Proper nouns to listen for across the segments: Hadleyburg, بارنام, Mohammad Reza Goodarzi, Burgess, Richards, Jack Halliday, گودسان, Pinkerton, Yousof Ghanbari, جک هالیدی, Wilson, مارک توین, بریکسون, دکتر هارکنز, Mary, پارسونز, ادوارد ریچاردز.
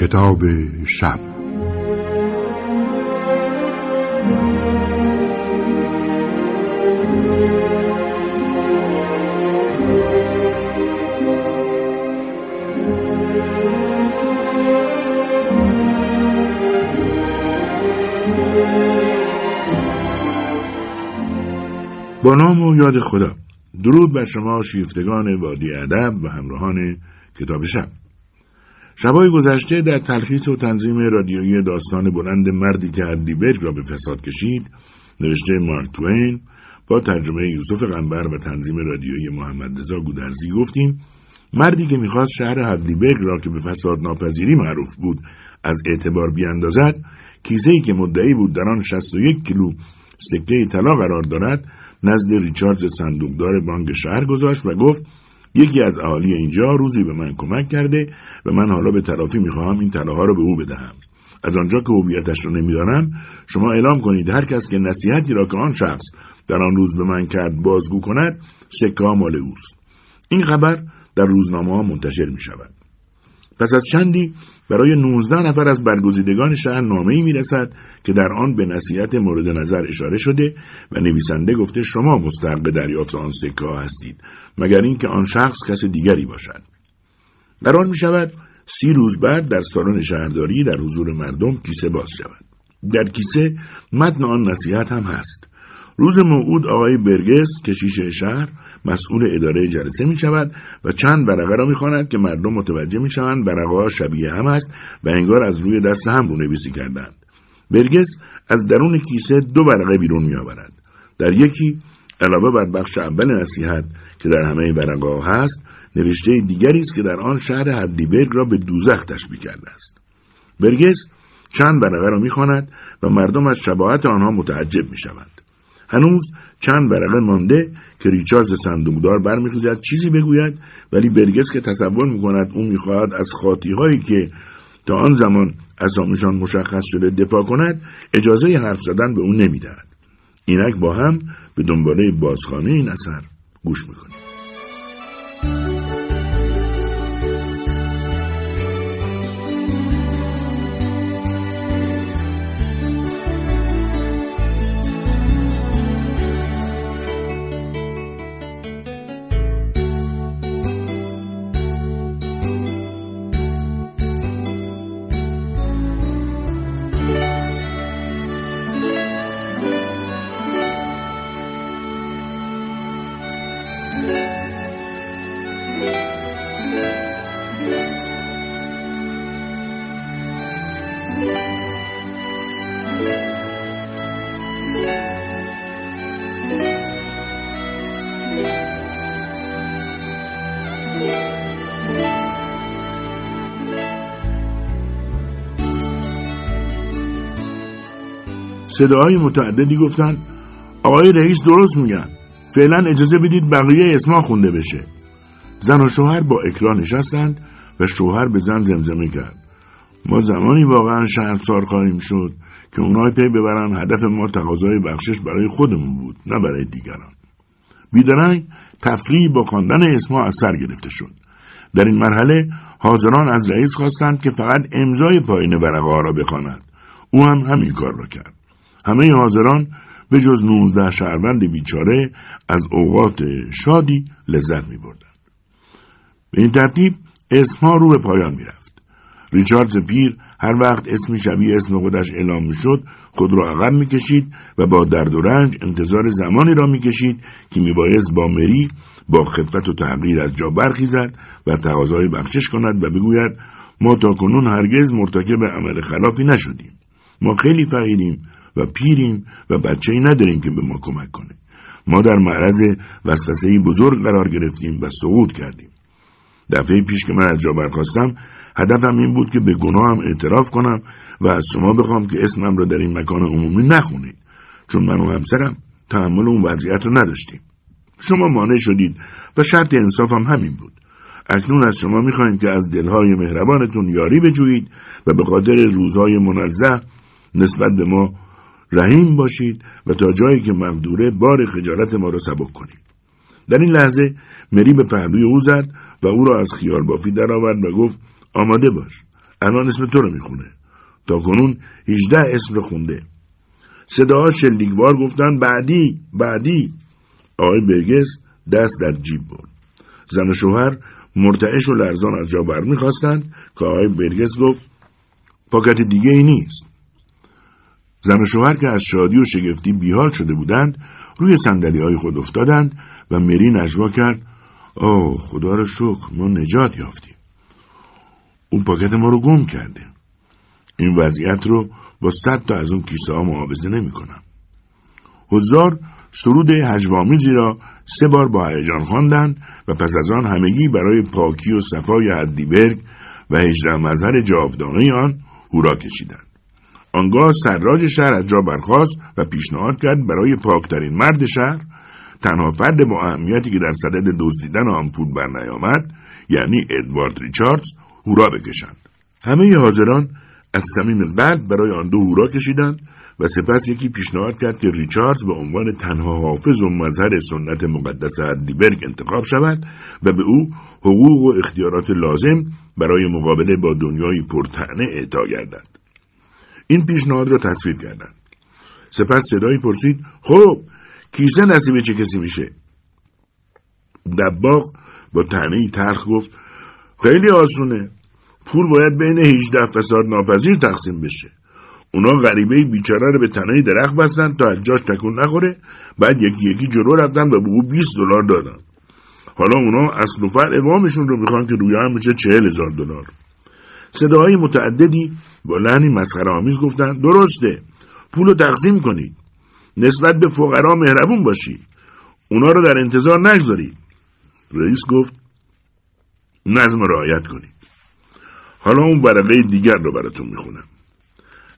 کتاب شب. با نام و یاد خدا، درود بر شما شیفتگان وادی ادب و همراهان کتاب شب. شبای گذشته در تلخیص و تنظیم رادیویی داستان بلند مردی که هدلیبرگ را به فساد کشید، نوشته مارک توین با ترجمه یوسف قنبر و تنظیم رادیویی محمد رضا گودرزی گفتیم مردی که میخواست شهر هدلیبرگ را که به فساد ناپذیری معروف بود از اعتبار بیاندازد، کیسه‌ای که مدعی بود در آن 61 کیلو سکه طلا قرار دارد نزد ریچاردز صندوقدار بانک شهر گذاشت و گفت یکی از اهالی اینجا روزی به من کمک کرده و من حالا به تلافی میخواهم این طلاها رو به او بدهم. از آنجا که هویتش رو نمیدانم، شما اعلام کنید هر کس که نصیحتی را که آن شخص در آن روز به من کرد بازگو کند، سکه مال اوست. این خبر در روزنامه‌ها منتشر میشود. پس از چندی برای 19 نفر از برگزیدگان شهر نامه‌ای میرسد که در آن به نصیحت مورد نظر اشاره شده و نویسنده گفته شما مستحق به دریافت آن سکه‌ها هستید، مگر اینکه آن شخص کس دیگری باشد. قرار می‌شود 30 روز بعد در سالن شهرداری در حضور مردم کیسه باز شود. در کیسه متن آن نصیحت هم هست. روز موعود آقای برگس کشیش شهر مسئول اداره جلسه می شود و چند ورقه را می خواند که مردم متوجه می شوند ورقه‌ها شبیه هم است و انگار از روی دست هم بنویسی کردند. برگس از درون کیسه دو ورقه بیرون می آورد. در یکی علاوه بر بخش اول نصیحت که در همه ورقه‌ها هست، نوشته دیگری است که در آن شهر هدلیبرگ را به دوزخ تشبیه کرده است. برگس چند ورقه را می خواند و مردم از شباهت آنها متعجب می شوند. هنوز چند ورقه مانده که ریچاردز صندوقدار برمی‌خیزد چیزی بگوید، ولی برگس که تصور می‌کند او می‌خواهد از خاطی‌هایی که تا آن زمان اسامیشان مشخص شده دفاع کند، اجازه حرف زدن به او نمی‌دهد. اینک با هم به دنباله بازخوانی این اثر گوش می‌کنیم. صداهای متعددی گفتن آقای رئیس درست میگن، فعلا اجازه بدید بقیه اسما خونده بشه. زن و شوهر با اکران نشستند و شوهر به زن زمزمه کرد ما زمانی واقعا شرمسار خواهیم شد که اونای پی ببرن هدف ما تقاضای بخشش برای خودمون بود نه برای دیگران. بیدرنگ تفریح با خواندن اسما از سر گرفته شد. در این مرحله حاضران از رئیس خواستند که فقط امضای پایین ورقه‌ها را بخواند. او هم همین کار را کرد. همه حاضران به جز 19 شهروند بیچاره از اوقات شادی لذت می بردن. به این ترتیب اسمها رو به پایان می رفت. ریچاردز پیر هر وقت اسمی شبیه اسم خودش اعلام می شد خود را عقب می کشید و با درد و رنج انتظار زمانی را می کشید که می بایست با مری با خفت و تحقیر از جا برخیزد و تقاضای بخشش کند و بگوید ما تا کنون هرگز مرتکب عمل خلافی نشدیم. ما خیلی فقیریم و پیریم و بچه‌ای نداریم که به ما کمک کنه. ما در معرض وسوسه‌ای بزرگ قرار گرفتیم و سقوط کردیم. دفعه پیش که من از جا برخاستم هدفم این بود که به گناهم اعتراف کنم و از شما بخوام که اسمم را در این مکان عمومی نخونید، چون من و همسرم تحمل اون وضعیت رو نداشتیم. شما مانع شدید و شرط انصافم همین بود. اکنون از شما می‌خوایم که از دل‌های مهربانتون یاری بجویید و به خاطر روزهای منزه نسبت به ما رحیم باشید و تا جایی که مقدوره بار خجالت ما را سبک کنید. در این لحظه مری به پهلوی او زد و او را از خیال بافی درآورد و گفت آماده باش. الان اسم تو رو میخونه. تا کنون 18 اسم رو خونده. صداها شلیکوار گفتن بعدی. آقای برگس دست در جیب برد. زن و شوهر مرتعش و لرزان از جا برمی خواستند که آقای برگس گفت پاکت دیگه ای نیست. زن و شوهر که از شادی و شگفتی بیحال شده بودند روی صندلی‌های خود افتادند و مری نجوا کرد آه خدا رو شکر ما نجات یافتیم. اون پاکت ما رو گم کرده. این وضعیت رو با 100 تا از اون کیسه ها معاوضه نمی کنم. حضار سرود هجوامیزی را 3 بار با هیجان خواندند و پس از آن همگی برای پاکی و صفای هدلیبرگ و هجده مظهر جاودانه آن هورا کشیدند. آنگاه سراج شهر از جا برخاست و پیشنهاد کرد برای پاکترین مرد شهر، تنها فرد با اهمیتی که در صدد دزدیدن آن پول برنیامد، یعنی ادوارد ریچاردز، هورا بکشند. همه حاضران از صمیم قلب برای آن دو هورا کشیدند و سپس یکی پیشنهاد کرد که ریچاردز به عنوان تنها حافظ و مظهر سنت مقدس هدلیبرگ انتخاب شود و به او حقوق و اختیارات لازم برای مقابله با دنیای پرطعنه اعطا گردد. این پیشنهاد را تصویب کردند. سپس صدایی پرسید خب کیسه نصیب چه کسی میشه؟ دباغ با طعنه‌ای تلخ گفت خیلی آسونه. پول باید بین 18 فساد ناپذیر تقسیم بشه. اونا غریبه بیچاره رو به تنه درخت بستن تا از جاش تکون نخوره، بعد یکی یکی جلو رفتن و به او $20 دادن. حالا اونا اصل و فرع وامشون رو میخوان که روی هم میشه $40,000. صداهای متعددی با لحنی مسخره‌آمیز گفتن درسته، پول رو تقسیم کنید، نسبت به فقرا مهربون باشید، اونا رو در انتظار نگذارید. رئیس گفت نظم رعایت کنید. حالا اون ورقه دیگر رو براتون میخونم.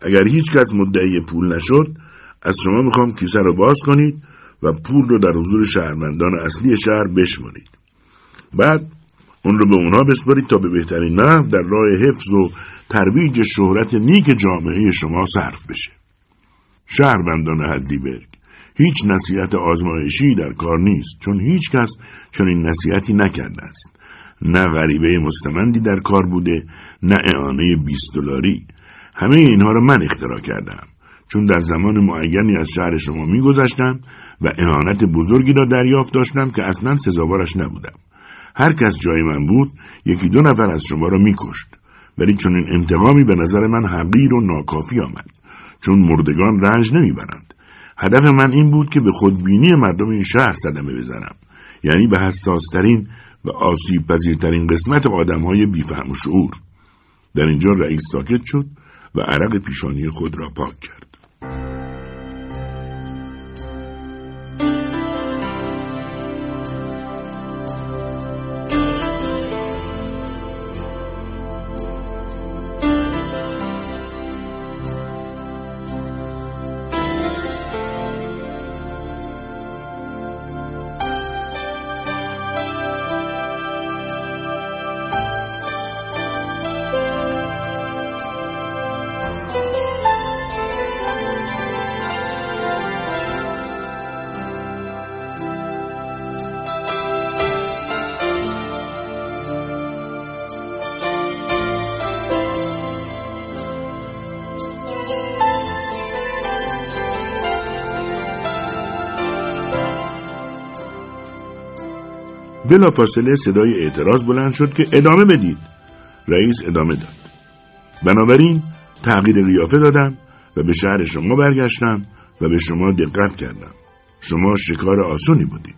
اگر هیچ کس مدعی پول نشد از شما میخوام کیسه رو باز کنید و پول رو در حضور شهروندان اصلی شهر بشمارید. بعد اون رو به اونا بسپارید تا به بهترین نحو در راه حفظ و ترویج شهرت نیک جامعه شما صرف بشه. شهروندان هدلیبرگ، هیچ نصیحت آزمایشی در کار نیست، چون هیچ کس چنین نصیحتی نکرده است. نه غریبه مستمندی در کار بوده، نه اعانه $20. همه اینها را من اختراع کردم، چون در زمان معینی از شهر شما میگذشتم و اهانت بزرگی را دریافت داشتم که اصلا سزاوارش نبودم. هر کس جای من بود 1-2 نفر از شما را میکشت، ولی چون این انتقامی به نظر من حقیر و ناکافی آمد، چون مردگان رنج نمیبرند. هدف من این بود که به خودبینی مردم این شهر صدمه بزنم، یعنی به حساسترین و آسیب پذیرترین قسمت آدمهای بی‌فهم و شعور. در اینجا رئیس ساکت شد و عرق پیشانی خود را پاک کرد. بلافاصله صدای اعتراض بلند شد که ادامه بدید. رئیس ادامه داد. بنابراین تغییر قیافه دادم و به شهر شما برگشتم و به شما دقت کردم. شما شکار آسونی بودید.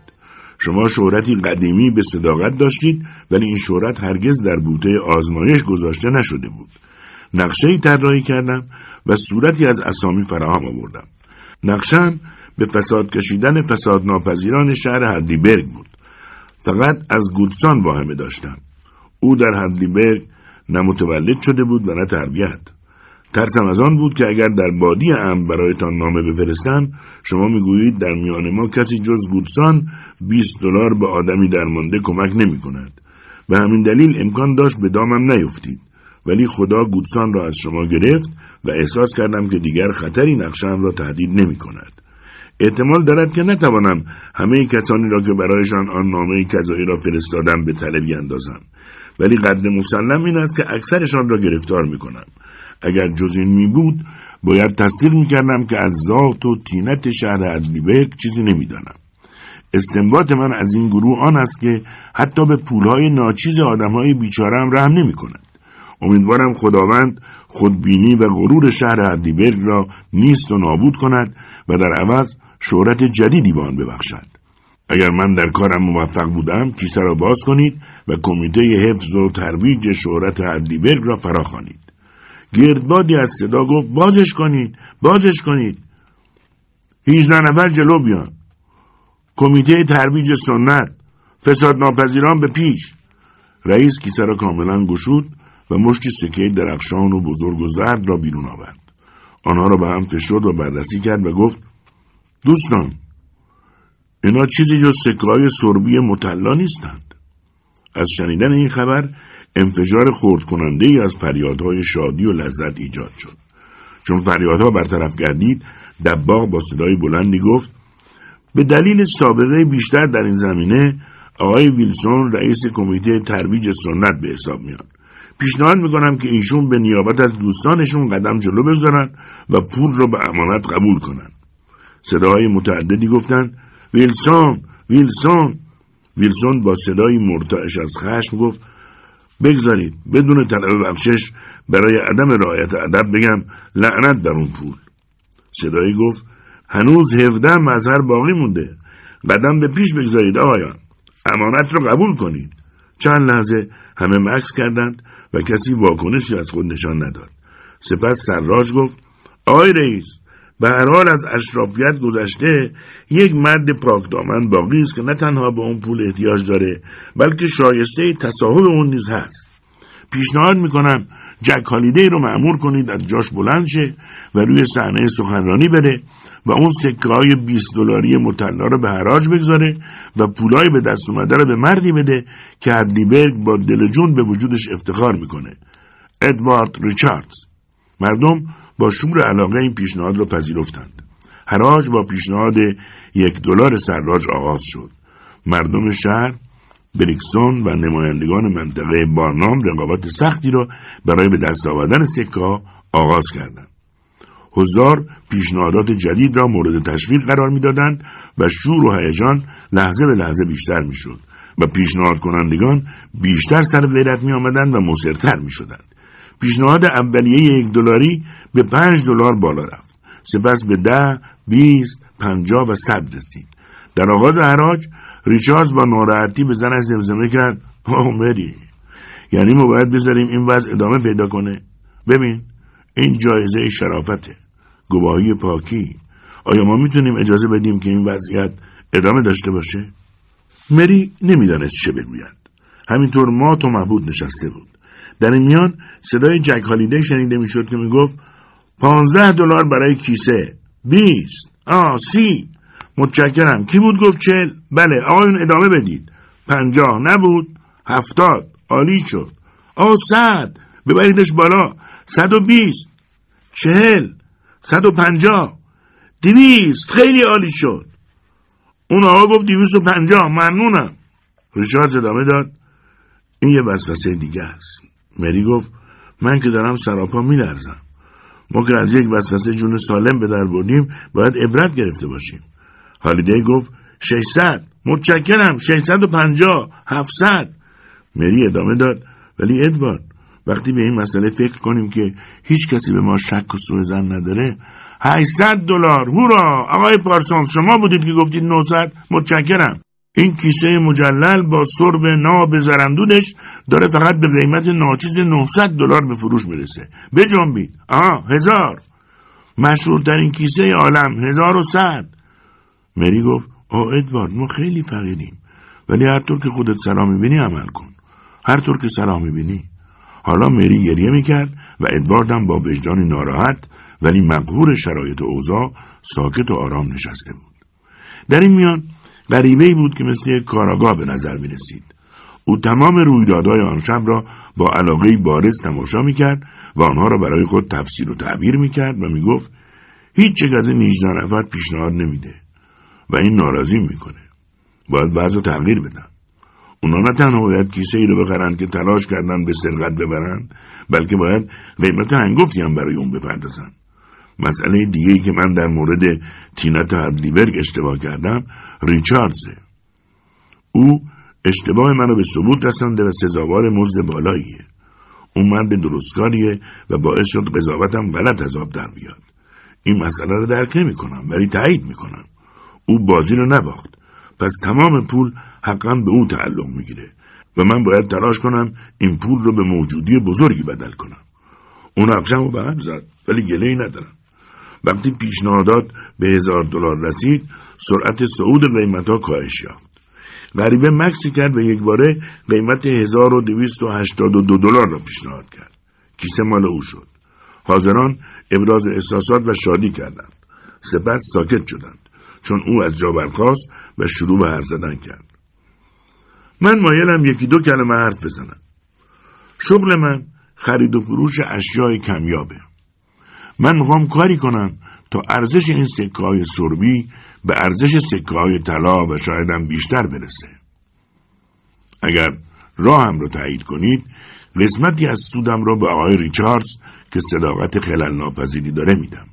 شما شهرتی قدیمی به صداقت داشتید، ولی این شهرت هرگز در بوته آزمایش گذاشته نشده بود. نقشه‌ای طراحی کردم و صورتی از اسامی فراهم آوردم. نقشه‌ام به فساد کشیدن فساد ناپذیران شهر هدلیبرگ بود. فقط از گودسان واهمه داشتم. او در هدلیبرگ نه متولد شده بود و نه تربیت. ترسم از آن بود که اگر در بادی امر برایتان نامه بفرستم، شما میگویید در میان ما کسی جز گودسان $20 به آدمی درمانده کمک نمی کند. به همین دلیل امکان داشت به دامم نیفتید، ولی خدا گودسان را از شما گرفت و احساس کردم که دیگر خطری نقشه‌ام را تهدید نمی کند. احتمال دارد که نتوانم همه کسانی را که برایشان آن نامه کذایی را فرستادم به طلبی اندازم. ولی قدر مسلم این است که اکثرشان را گرفتار میکنم. اگر جز این میبود باید تصدیق میکردم که از ذات و طینت شهر هدلیبرگ چیزی نمیدانم. استنباط من از این گروه آن است که حتی به پولهای ناچیز آدمهای بیچاره هم رحم نمیکنند. امیدوارم خداوند خودبینی و غرور شهر هدلیبرگ را نیست و نابود کند و در عوض شهرت جدیدی به آن ببخشد. اگر من در کارم موفق بودم کیسه را باز کنید و کمیته حفظ و ترویج شهرت هدلیبرگ را فراخوانید. گردبادی از صدا گفت بازش کنید، بازش کنید. 18 نفر جلو بیان. کمیته ترویج سنت، فساد ناپذیران به پیش. رئیس کیسه را کاملا گشود و مشتی سکه درخشان و بزرگ و زرد را بیرون آورد. آنها را به هم فشرد و بررسی کرد و گفت دوستان، اینا چیزی جز سکه‌های سربی مطلا نیستند. از شنیدن این خبر انفجار خرد کننده ای از فریادهای شادی و لذت ایجاد شد. چون فریادها برطرف گردید، دباغ با صدای بلندی گفت به دلیل سابقه بیشتر در این زمینه آقای ویلسون رئیس کمیته ترویج سنت به حساب میاد. پیشنهاد میکنم که ایشون به نیابت از دوستانشون قدم جلو بگذارن و پول رو به امانت قبول کنن. صداهای متعددی گفتند ویلسون، ویلسون. ویلسون با صدای مرتعش از خشم گفت بگذارید بدون طلب بخشش برای عدم رعایت ادب بگم لعنت بر اون پول. صدایی گفت هنوز 17 مظهر باقی مونده. قدم به پیش بگذارید آقایان. امانت رو قبول کنید. چند لحظه همه مکث کردند و کسی واکنشی از خود نشان نداد. سپس سراج گفت آقای رئیس، به هر حال از اشرافیت گذشته یک مرد پاکدامن باقی است که نه تنها به اون پول احتیاج داره بلکه شایسته تصاحب اون نیز هست. پیشنهاد میکنم جک هالیدی رو مأمور کنید از جاش بلند شه و روی صحنه سخنرانی بره و اون سکه های 20 دلاری مطلع رو به حراج بگذاره و پولای به دست اومده رو به مردی بده که هدلیبرگ با دل جون به وجودش افتخار میکنه، ادوارد ریچاردز. مردم با شور علاقه این پیشنهاد را پذیرفتند. حراج با پیشنهاد $1 سراج آغاز شد. مردم شهر، بریکسون و نمایندگان منطقه بارنام رقابت سختی را برای به دست آوردن سکه‌ها آغاز کردند. حضار پیشنهادات جدید را مورد تشویق قرار می‌دادند و شور و هیجان لحظه به لحظه بیشتر می‌شد و پیشنهاد کنندگان بیشتر سر غیرت می‌آمدند و مصرتر می‌شدند. پیشنهاد اولیه $1 به $5 بالا رفت. سپس به 10، 20، 50 و 100 رسید. در آغاز حراج ریچاردز با ناراحتی به زنش زمزمه کرد مری، یعنی ما باید بذاریم این وضع ادامه پیدا کنه؟ ببین این جایزه شرافته، گواهی پاکی. آیا ما میتونیم اجازه بدیم که این وضعیت ادامه داشته باشه؟ مری نمیدانست چه بگوید. همینطور مات و مبهوت نشسته بود. در این میان صدای جک هالیدی شنیده میشد که میگفت $15 برای کیسه، 20، 30. متشکرم. کی بود گفت 40؟ بله آقایون ادامه بدید. 50 نبود، 70. عالی شد. 100 ببریدش بالا. 120، 40، 150، 200. خیلی عالی شد. اون آقا گفت 250. ممنونم. ریچاردز ادامه داد این یه وسوسه دیگه است. مری گفت من که دارم سراپا میلرزم. ما که از یک وسوسه جون سالم به در بردیم باید عبرت گرفته باشیم. هالیدی گفت 600. متشکرم. 650، 700. مری ادامه داد ولی ادوارد، وقتی به این مسئله فکر کنیم که هیچ کسی به ما شک و سوء ظن نداره، $800. هورا آقای پارسونز، شما بودید که گفتید 900. متشکرم. این کیسه مجلل با سرب ناب زرندودش داره فقط به قیمت ناچیز $900 به فروش میرسه. بجنبید. 1000. مشهورترین کیسه عالم، 1100. مری گفت ادوارد ما خیلی فقیریم، ولی هر طور که خودت سلام میبینی عمل کن. هر طور که سلام میبینی. حالا مری گریه میکرد و ادوارد هم با وجدانی ناراحت ولی مقهور شرایط اوضاع ساکت و آرام نشسته بود. در این میان غریبه‌ای بود که مثل یک کاراگاه به نظر می رسید. او تمام رویدادهای آن شب را با علاقه بارز تماشا می کرد و آنها را برای خود تفسیر و تعبیر می کرد و می گفت هیچ چیز از این 18 نفر پیشنهاد نمی ده و این ناراضی می کنه. باید وضع تغییر بدم. اونا نه تنها باید کیسه ای رو بخرن که تلاش کردن به سرقت ببرن، بلکه باید قیمت هنگفتی هم برای اون بپردازن. مسئله دیگه‌ای که من در مورد تینت هدلیبرگ اشتباه کردم ریچاردزه. او اشتباه منو به ثبوت رسانده و سزاوار مزد بالاییه. اون مرد درستکاریه و باعث شد قضاوتم غلط از آب در بیاد. این مسئله رو درک نمی‌کنم ولی تایید می‌کنم. او بازی رو نباخت. پس تمام پول حقاً به او تعلق می‌گیره و من باید تلاش کنم این پول رو به موجودی بزرگی بدل کنم. اون اقشمو به هم زد ولی گله‌ای ندارم. وقتی پیشنهادات به $1000 رسید، سرعت صعود قیمت‌ها کاهش یافت. غریبه مکسی کرد و یک باره قیمت $1282 را پیشنهاد کرد. کیسه مال او شد. حاضران ابراز احساسات و شادی کردند. سپس ساکت شدند چون او از جا برخاست و شروع به حرف زدن کرد. من مایلم یکی دو کلمه حرف بزنم. شغل من خرید و فروش اشیای کمیابه. من میخوام کاری کنم تا ارزش این سکه‌های سربی به ارزش سکه‌های طلا و شاید هم بیشتر برسه. اگر راهم رو تایید کنید، قسمتی از سودم رو به آقای ریچاردز که صداقت خلل ناپذیری داره میدم.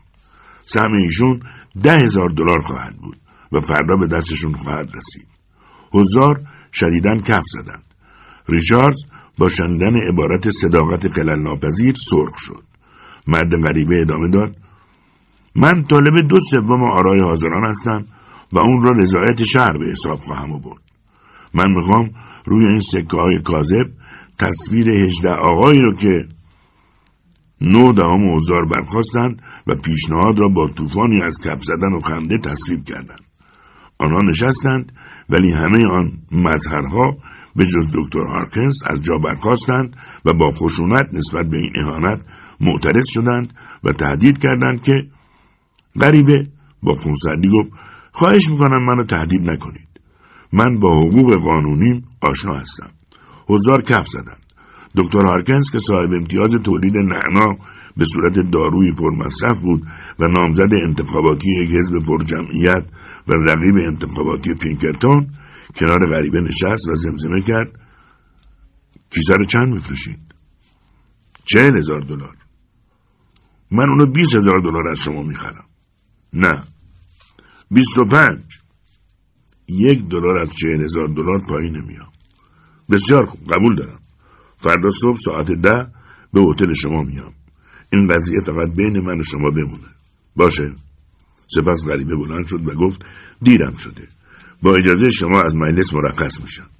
سهم ایشون $10,000 خواهد بود و فردا به دستشون خواهد رسید. حضار شدیداً کف زدند. ریچاردز با شنیدن عبارت صداقت خلل ناپذیر سرخ شد. مرد غریبه ادامه داد: من طالب 2/3 آرای حاضران هستم و اون را رضایت شهر به حساب خواهم آورد. من میخوام روی این سکه های کاذب تصویر 18 آقایی رو که 9 اوزار برخاستند و پیشنهاد را با طوفانی از کف زدن و خنده تصویب کردند. آنها نشستند ولی همه آن مظهرها به جز دکتر هارکنز از جا برخاستند و با خشونت نسبت به این اهانت معترض شدند و تهدید کردند که غریبه با خونسردی گفت: خواهش میکنم منو تهدید نکنید. من با حقوق قانونیم آشنا هستم. حضار کف زدند. دکتر هارکنز که صاحب امتیاز تولید نعنا به صورت داروی پرمصرف بود و نامزد انتخاباتی یک حزب پرجمعیت و رقیب انتخاباتی پینکرتون، کنار غریبه نشست و زمزمه کرد: کیسه رو چند میفروشید؟ $40,000. من اونو $20,000 از شما میخرم. نه، $25. $1 از $40,000 پایین نمیام. بسیار خوب، قبول دارم. فردا صبح ساعت 10 به هتل شما میام. این قضیه فقط بین من و شما بمونه. باشه. سپس غریبه بلند شد و گفت: دیرم شده. با اجازه شما از مجلس مرخص میشم.